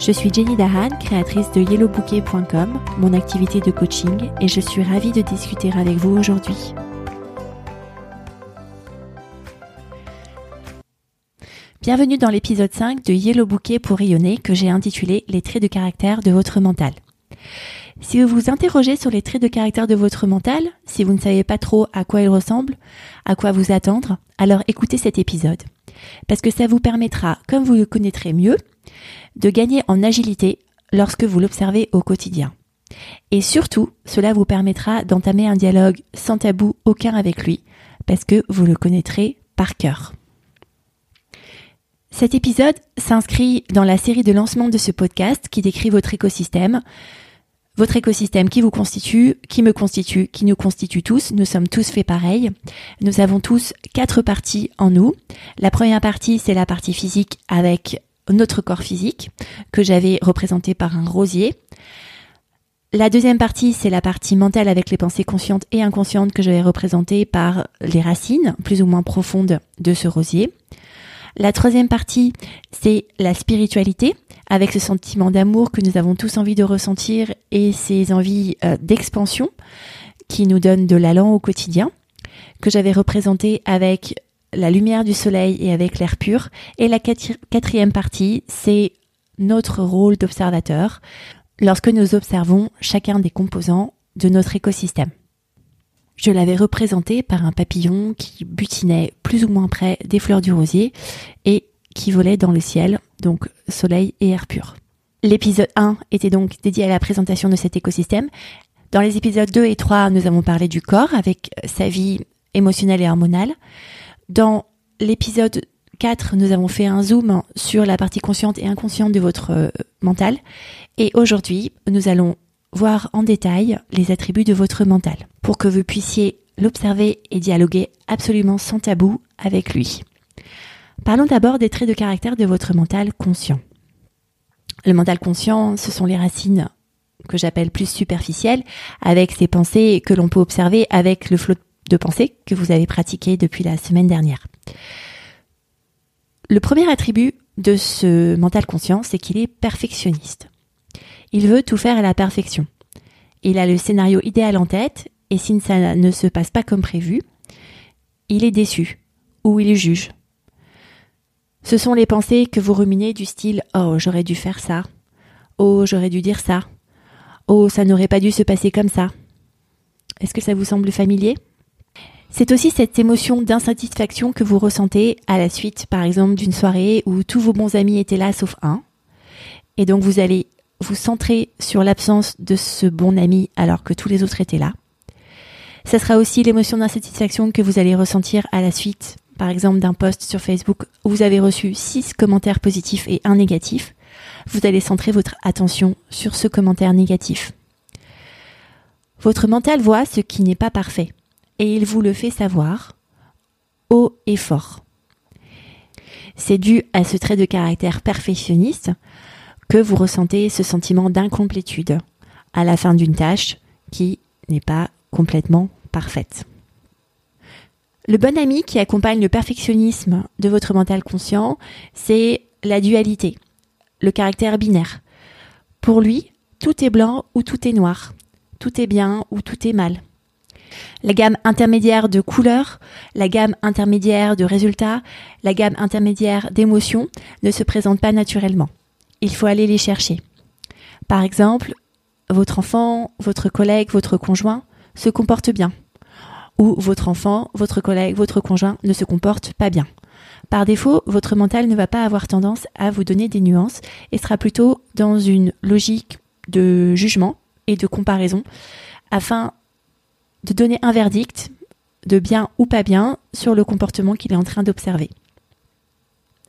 Je suis Jenny Dahan, créatrice de yellowbouquet.com, mon activité de coaching, et je suis ravie de discuter avec vous aujourd'hui. Bienvenue dans l'épisode 5 de Yellow Bouquet pour Rayonner que j'ai intitulé « Les traits de caractère de votre mental ». Si vous vous interrogez sur les traits de caractère de votre mental, si vous ne savez pas trop à quoi il ressemble, à quoi vous attendre, alors écoutez cet épisode. Parce que ça vous permettra, comme vous le connaîtrez mieux, de gagner en agilité lorsque vous l'observez au quotidien. Et surtout, cela vous permettra d'entamer un dialogue sans tabou aucun avec lui, parce que vous le connaîtrez par cœur. Cet épisode s'inscrit dans la série de lancement de ce podcast qui décrit votre écosystème qui vous constitue, qui me constitue, qui nous constitue tous. Nous sommes tous faits pareil. Nous avons tous 4 parties en nous. La première partie, c'est la partie physique avec notre corps physique que j'avais représenté par un rosier. La deuxième partie, c'est la partie mentale avec les pensées conscientes et inconscientes que j'avais représentées par les racines plus ou moins profondes de ce rosier. La troisième partie, c'est la spiritualité, avec ce sentiment d'amour que nous avons tous envie de ressentir et ces envies d'expansion qui nous donnent de l'allant au quotidien, que j'avais représenté avec la lumière du soleil et avec l'air pur. Et la quatrième partie, c'est notre rôle d'observateur, lorsque nous observons chacun des composants de notre écosystème. Je l'avais représenté par un papillon qui butinait plus ou moins près des fleurs du rosier et qui volait dans le ciel, donc soleil et air pur. L'épisode 1 était donc dédié à la présentation de cet écosystème. Dans les épisodes 2 et 3, nous avons parlé du corps avec sa vie émotionnelle et hormonale. Dans l'épisode 4, nous avons fait un zoom sur la partie consciente et inconsciente de votre mental. Et aujourd'hui, nous allons voir en détail les attributs de votre mental, pour que vous puissiez l'observer et dialoguer absolument sans tabou avec lui. Parlons d'abord des traits de caractère de votre mental conscient. Le mental conscient, ce sont les racines que j'appelle plus superficielles, avec ces pensées que l'on peut observer avec le flot de pensées que vous avez pratiqué depuis la semaine dernière. Le premier attribut de ce mental conscient, c'est qu'il est perfectionniste. Il veut tout faire à la perfection. Il a le scénario idéal en tête et si ça ne se passe pas comme prévu, il est déçu ou il juge. Ce sont les pensées que vous ruminez du style « Oh, j'aurais dû faire ça », « Oh, j'aurais dû dire ça », « Oh, ça n'aurait pas dû se passer comme ça ». Est-ce que ça vous semble familier ? C'est aussi cette émotion d'insatisfaction que vous ressentez à la suite, par exemple, d'une soirée où tous vos bons amis étaient là sauf un. Et donc vous allez vous centrer sur l'absence de ce bon ami alors que tous les autres étaient là. Ça sera aussi l'émotion d'insatisfaction que vous allez ressentir à la suite, par exemple, d'un post sur Facebook où vous avez reçu 6 commentaires positifs et 1 négatif. Vous allez centrer votre attention sur ce commentaire négatif. Votre mental voit ce qui n'est pas parfait et il vous le fait savoir haut et fort. C'est dû à ce trait de caractère perfectionniste que vous ressentez ce sentiment d'incomplétude à la fin d'une tâche qui n'est pas complètement parfaite. Le bon ami qui accompagne le perfectionnisme de votre mental conscient, c'est la dualité, le caractère binaire. Pour lui, tout est blanc ou tout est noir, tout est bien ou tout est mal. La gamme intermédiaire de couleurs, la gamme intermédiaire de résultats, la gamme intermédiaire d'émotions ne se présente pas naturellement. Il faut aller les chercher. Par exemple, votre enfant, votre collègue, votre conjoint se comporte bien. Ou votre enfant, votre collègue, votre conjoint ne se comporte pas bien. Par défaut, votre mental ne va pas avoir tendance à vous donner des nuances et sera plutôt dans une logique de jugement et de comparaison afin de donner un verdict de bien ou pas bien sur le comportement qu'il est en train d'observer.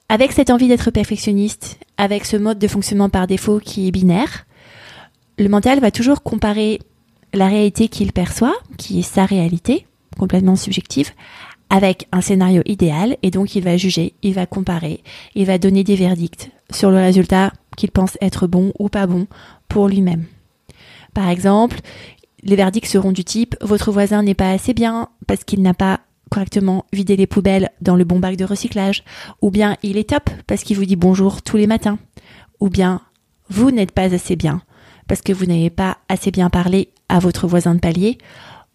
Avec cette envie d'être perfectionniste, avec ce mode de fonctionnement par défaut qui est binaire, le mental va toujours comparer la réalité qu'il perçoit, qui est sa réalité, complètement subjective, avec un scénario idéal, et donc il va juger, il va comparer, il va donner des verdicts sur le résultat qu'il pense être bon ou pas bon pour lui-même. Par exemple, les verdicts seront du type « Votre voisin n'est pas assez bien parce qu'il n'a pas correctement vidé les poubelles dans le bon bac de recyclage » ou bien « Il est top parce qu'il vous dit bonjour tous les matins » ou bien « Vous n'êtes pas assez bien parce que vous n'avez pas assez bien parlé à votre voisin de palier »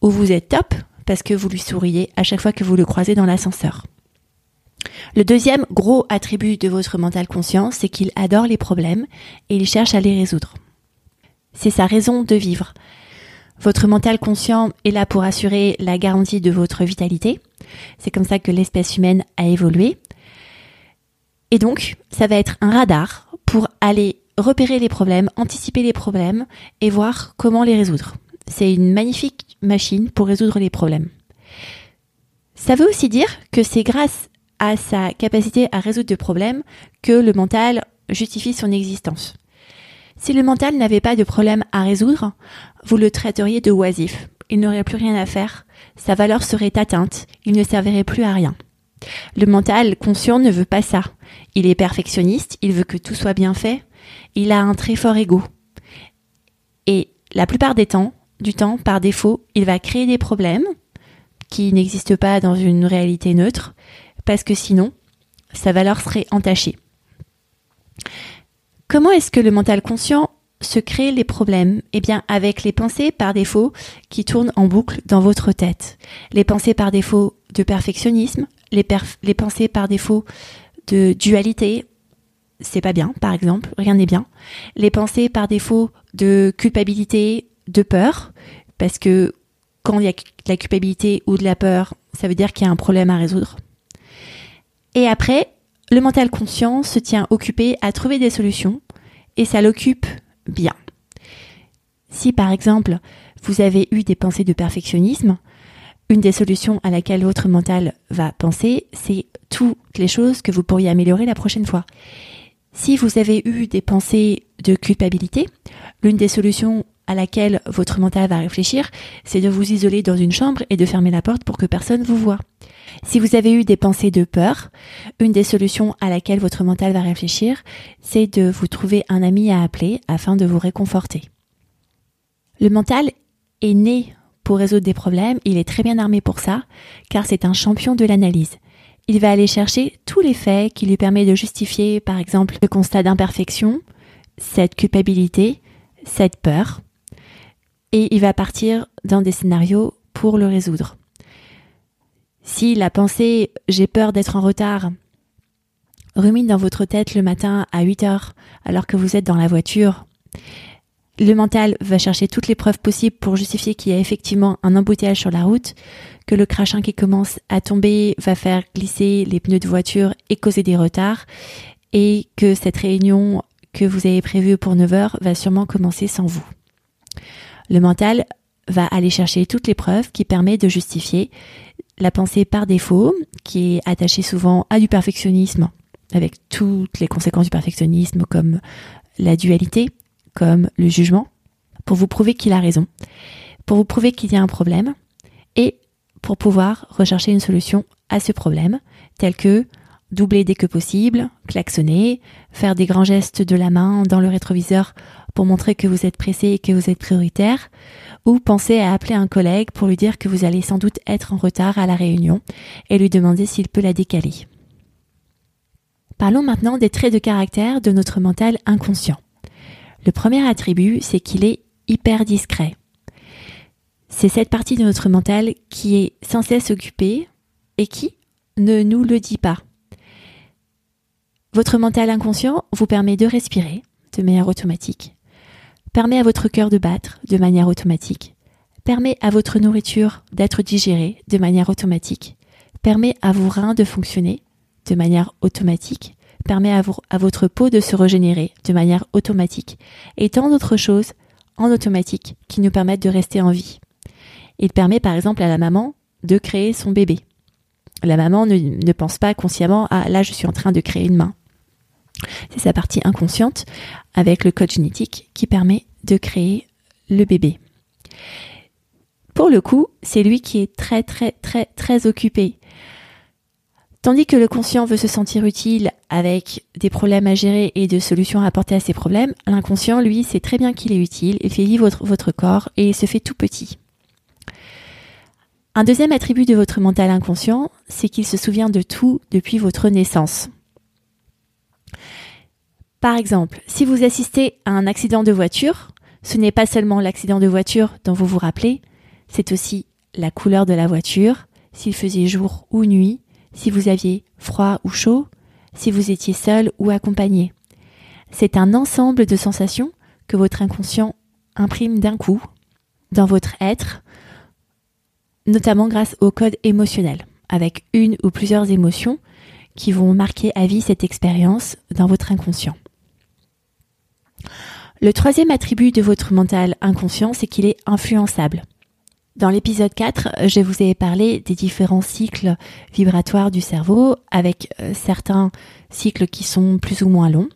ou « Vous êtes top » parce que vous lui souriez à chaque fois que vous le croisez dans l'ascenseur. Le deuxième gros attribut de votre mental conscient, c'est qu'il adore les problèmes et il cherche à les résoudre. C'est sa raison de vivre. Votre mental conscient est là pour assurer la garantie de votre vitalité. C'est comme ça que l'espèce humaine a évolué. Et donc, ça va être un radar pour aller repérer les problèmes, anticiper les problèmes et voir comment les résoudre. C'est une magnifique machine pour résoudre les problèmes. Ça veut aussi dire que c'est grâce à sa capacité à résoudre des problèmes que le mental justifie son existence. Si le mental n'avait pas de problème à résoudre, vous le traiteriez de oisif. Il n'aurait plus rien à faire, sa valeur serait atteinte, il ne servirait plus à rien. Le mental conscient ne veut pas ça. Il est perfectionniste, il veut que tout soit bien fait, il a un très fort ego. Et la plupart du temps, par défaut, il va créer des problèmes qui n'existent pas dans une réalité neutre, parce que sinon, sa valeur serait entachée. Comment est-ce que le mental conscient se crée les problèmes ? Eh bien, avec les pensées par défaut qui tournent en boucle dans votre tête. Les pensées par défaut de perfectionnisme, les pensées par défaut de dualité, c'est pas bien, par exemple, rien n'est bien. Les pensées par défaut de culpabilité, de peur, parce que quand il y a de la culpabilité ou de la peur, ça veut dire qu'il y a un problème à résoudre. Et après, le mental conscient se tient occupé à trouver des solutions et ça l'occupe bien. Si par exemple, vous avez eu des pensées de perfectionnisme, une des solutions à laquelle votre mental va penser, c'est toutes les choses que vous pourriez améliorer la prochaine fois. Si vous avez eu des pensées de culpabilité, l'une des solutions à laquelle votre mental va réfléchir, c'est de vous isoler dans une chambre et de fermer la porte pour que personne vous voie. Si vous avez eu des pensées de peur, une des solutions à laquelle votre mental va réfléchir, c'est de vous trouver un ami à appeler afin de vous réconforter. Le mental est né pour résoudre des problèmes, il est très bien armé pour ça, car c'est un champion de l'analyse. Il va aller chercher tous les faits qui lui permettent de justifier, par exemple, le constat d'imperfection, cette culpabilité, cette peur. Et il va partir dans des scénarios pour le résoudre. Si la pensée « j'ai peur d'être en retard » rumine dans votre tête le matin à 8h alors que vous êtes dans la voiture, le mental va chercher toutes les preuves possibles pour justifier qu'il y a effectivement un embouteillage sur la route, que le crachin qui commence à tomber va faire glisser les pneus de voiture et causer des retards, et que cette réunion que vous avez prévue pour 9h va sûrement commencer sans vous. Le mental va aller chercher toutes les preuves qui permettent de justifier la pensée par défaut, qui est attachée souvent à du perfectionnisme, avec toutes les conséquences du perfectionnisme, comme la dualité, comme le jugement, pour vous prouver qu'il a raison, pour vous prouver qu'il y a un problème, et pour pouvoir rechercher une solution à ce problème, telle que doubler dès que possible, klaxonner, faire des grands gestes de la main dans le rétroviseur pour montrer que vous êtes pressé et que vous êtes prioritaire, ou penser à appeler un collègue pour lui dire que vous allez sans doute être en retard à la réunion et lui demander s'il peut la décaler. Parlons maintenant des traits de caractère de notre mental inconscient. Le premier attribut, c'est qu'il est hyper discret. C'est cette partie de notre mental qui est sans cesse occupée et qui ne nous le dit pas. Votre mental inconscient vous permet de respirer de manière automatique, permet à votre cœur de battre de manière automatique, permet à votre nourriture d'être digérée de manière automatique, permet à vos reins de fonctionner de manière automatique, permet à votre peau de se régénérer de manière automatique et tant d'autres choses en automatique qui nous permettent de rester en vie. Il permet par exemple à la maman de créer son bébé. La maman ne pense pas consciemment à « là, je suis en train de créer une main ». C'est sa partie inconsciente avec le code génétique qui permet de créer le bébé. Pour le coup, c'est lui qui est très très très très occupé. Tandis que le conscient veut se sentir utile avec des problèmes à gérer et des solutions à apporter à ces problèmes, l'inconscient, lui, sait très bien qu'il est utile, il fait vivre votre corps et il se fait tout petit. Un deuxième attribut de votre mental inconscient, c'est qu'il se souvient de tout depuis votre naissance. Par exemple, si vous assistez à un accident de voiture, ce n'est pas seulement l'accident de voiture dont vous vous rappelez, c'est aussi la couleur de la voiture, s'il faisait jour ou nuit, si vous aviez froid ou chaud, si vous étiez seul ou accompagné. C'est un ensemble de sensations que votre inconscient imprime d'un coup dans votre être, notamment grâce au code émotionnel, avec une ou plusieurs émotions qui vont marquer à vie cette expérience dans votre inconscient. Le troisième attribut de votre mental inconscient, c'est qu'il est influençable. Dans l'épisode 4, je vous ai parlé des différents cycles vibratoires du cerveau, avec certains cycles qui sont plus ou moins longs.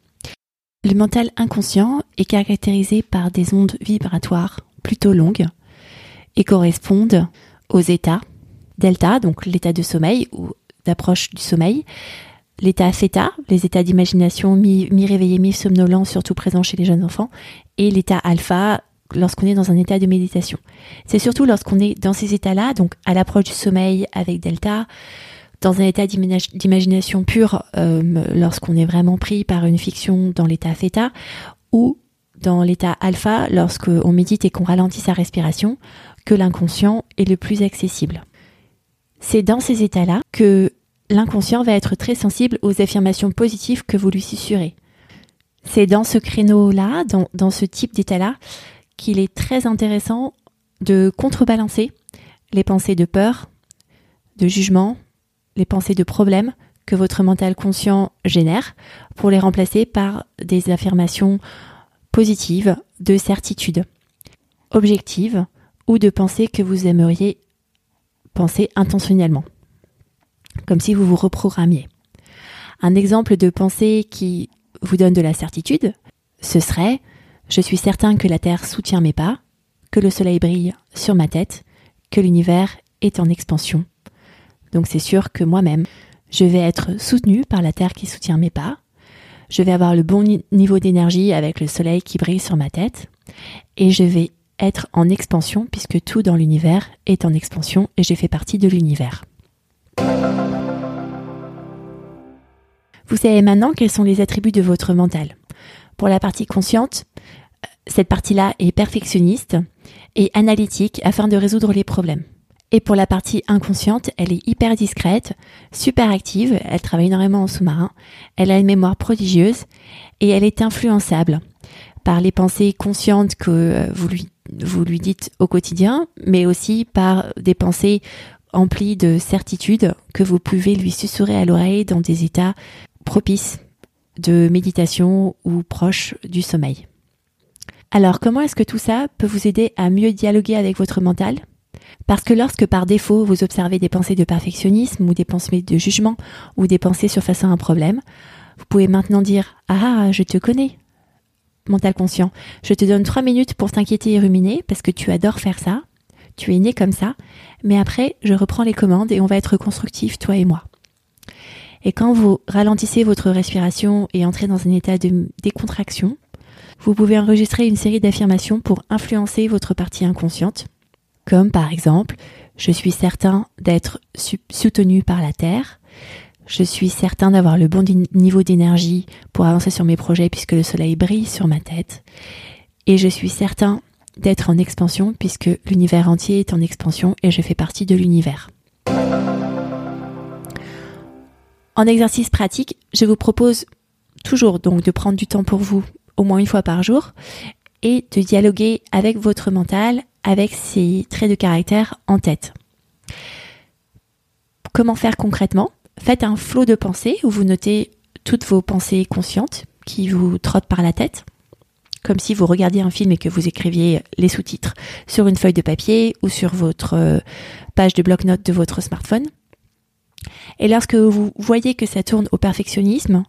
Le mental inconscient est caractérisé par des ondes vibratoires plutôt longues et correspondent aux états delta, donc l'état de sommeil ou d'approche du sommeil, l'état theta, les états d'imagination mi-réveillé, mi-somnolent, surtout présent chez les jeunes enfants, et l'état alpha, lorsqu'on est dans un état de méditation. C'est surtout lorsqu'on est dans ces états-là, donc à l'approche du sommeil avec delta, dans un état d'imagination pure, lorsqu'on est vraiment pris par une fiction dans l'état theta, ou dans l'état alpha, lorsqu'on médite et qu'on ralentit sa respiration, que l'inconscient est le plus accessible. C'est dans ces états-là que l'inconscient va être très sensible aux affirmations positives que vous lui susurrez. C'est dans ce créneau-là, dans ce type d'état-là, qu'il est très intéressant de contrebalancer les pensées de peur, de jugement, les pensées de problème que votre mental conscient génère pour les remplacer par des affirmations positives de certitude, objectives ou de pensées que vous aimeriez penser intentionnellement, comme si vous vous reprogrammiez. Un exemple de pensée qui vous donne de la certitude, ce serait: je suis certain que la terre soutient mes pas, que le soleil brille sur ma tête, que l'univers est en expansion. Donc c'est sûr que moi-même, je vais être soutenu par la terre qui soutient mes pas, je vais avoir le bon niveau d'énergie avec le soleil qui brille sur ma tête, et je vais être en expansion puisque tout dans l'univers est en expansion et je fais partie de l'univers. Vous savez maintenant quels sont les attributs de votre mental. Pour la partie consciente, cette partie-là est perfectionniste et analytique afin de résoudre les problèmes. Et pour la partie inconsciente, elle est hyper discrète, super active, elle travaille énormément en sous-marin, elle a une mémoire prodigieuse et elle est influençable par les pensées conscientes que vous lui dites au quotidien, mais aussi par des pensées emplies de certitude que vous pouvez lui susurrer à l'oreille dans des états propices de méditation ou proche du sommeil. Alors, comment est-ce que tout ça peut vous aider à mieux dialoguer avec votre mental ? Parce que lorsque par défaut vous observez des pensées de perfectionnisme ou des pensées de jugement ou des pensées surfaçant un problème, vous pouvez maintenant dire: ah, je te connais, mental conscient, je te donne 3 minutes pour t'inquiéter et ruminer parce que tu adores faire ça, tu es né comme ça, mais après je reprends les commandes et on va être constructifs, toi et moi. Et quand vous ralentissez votre respiration et entrez dans un état de décontraction, vous pouvez enregistrer une série d'affirmations pour influencer votre partie inconsciente, comme par exemple: je suis certain d'être soutenu par la terre, je suis certain d'avoir le bon niveau d'énergie pour avancer sur mes projets puisque le soleil brille sur ma tête, et je suis certain d'être en expansion puisque l'univers entier est en expansion et je fais partie de l'univers. En exercice pratique, je vous propose toujours donc de prendre du temps pour vous au moins une fois par jour et de dialoguer avec votre mental, avec ses traits de caractère en tête. Comment faire concrètement ? Faites un flot de pensées où vous notez toutes vos pensées conscientes qui vous trottent par la tête, comme si vous regardiez un film et que vous écriviez les sous-titres sur une feuille de papier ou sur votre page de bloc-notes de votre smartphone. Et lorsque vous voyez que ça tourne au perfectionnisme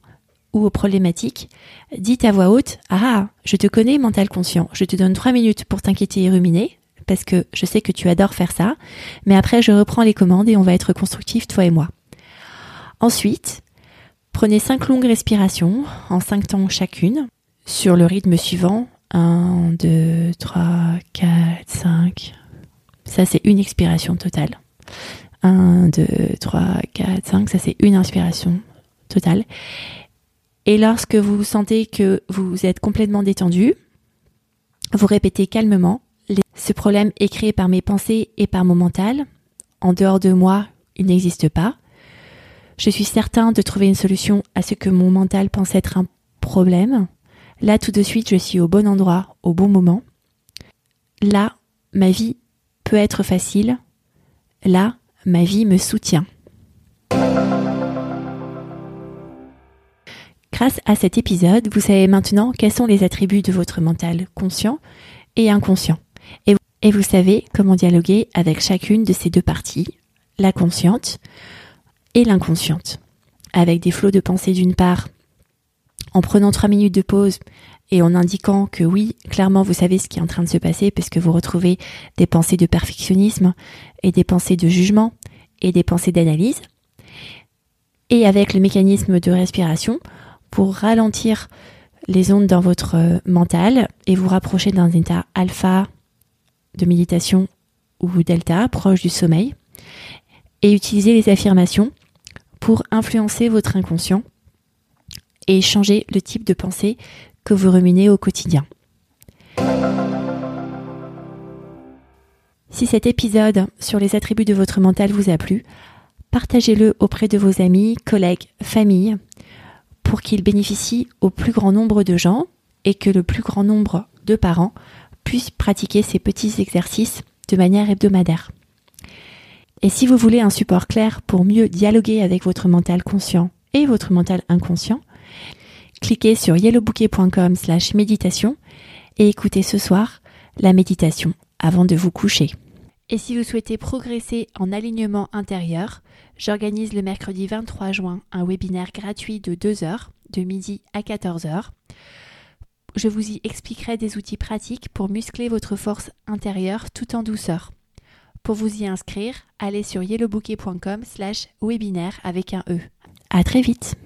ou aux problématiques, dites à voix haute « Ah, je te connais, mental conscient, je te donne 3 minutes pour t'inquiéter et ruminer, parce que je sais que tu adores faire ça, mais après je reprends les commandes et on va être constructifs, toi et moi. » Ensuite, prenez 5 longues respirations, en 5 temps chacune, sur le rythme suivant, 1, 2, 3, 4, 5... Ça, c'est une expiration totale. 1, 2, 3, 4, 5, ça c'est une inspiration totale. Et lorsque vous sentez que vous êtes complètement détendu, vous répétez calmement « Ce problème est créé par mes pensées et par mon mental. En dehors de moi, il n'existe pas. Je suis certain de trouver une solution à ce que mon mental pense être un problème. Là, tout de suite, je suis au bon endroit, au bon moment. Là, ma vie peut être facile. Là, ma vie me soutient. » Grâce à cet épisode, vous savez maintenant quels sont les attributs de votre mental conscient et inconscient. Et vous savez comment dialoguer avec chacune de ces 2 parties, la consciente et l'inconsciente. Avec des flots de pensée d'une part, en prenant 3 minutes de pause et en indiquant que oui, clairement vous savez ce qui est en train de se passer parce que vous retrouvez des pensées de perfectionnisme et des pensées de jugement et des pensées d'analyse. Et avec le mécanisme de respiration pour ralentir les ondes dans votre mental et vous rapprocher d'un état alpha de méditation ou delta, proche du sommeil. Et utiliser les affirmations pour influencer votre inconscient et changer le type de pensée que vous ruminez au quotidien. Si cet épisode sur les attributs de votre mental vous a plu, partagez-le auprès de vos amis, collègues, familles, pour qu'il bénéficie au plus grand nombre de gens et que le plus grand nombre de parents puissent pratiquer ces petits exercices de manière hebdomadaire. Et si vous voulez un support clair pour mieux dialoguer avec votre mental conscient et votre mental inconscient, cliquez sur yellowbouquet.com/méditation et écoutez ce soir la méditation avant de vous coucher. Et si vous souhaitez progresser en alignement intérieur, j'organise le mercredi 23 juin un webinaire gratuit de 2 heures, de midi à 14h. Je vous y expliquerai des outils pratiques pour muscler votre force intérieure tout en douceur. Pour vous y inscrire, allez sur yellowbouquet.com/webinaire avec un E. À très vite.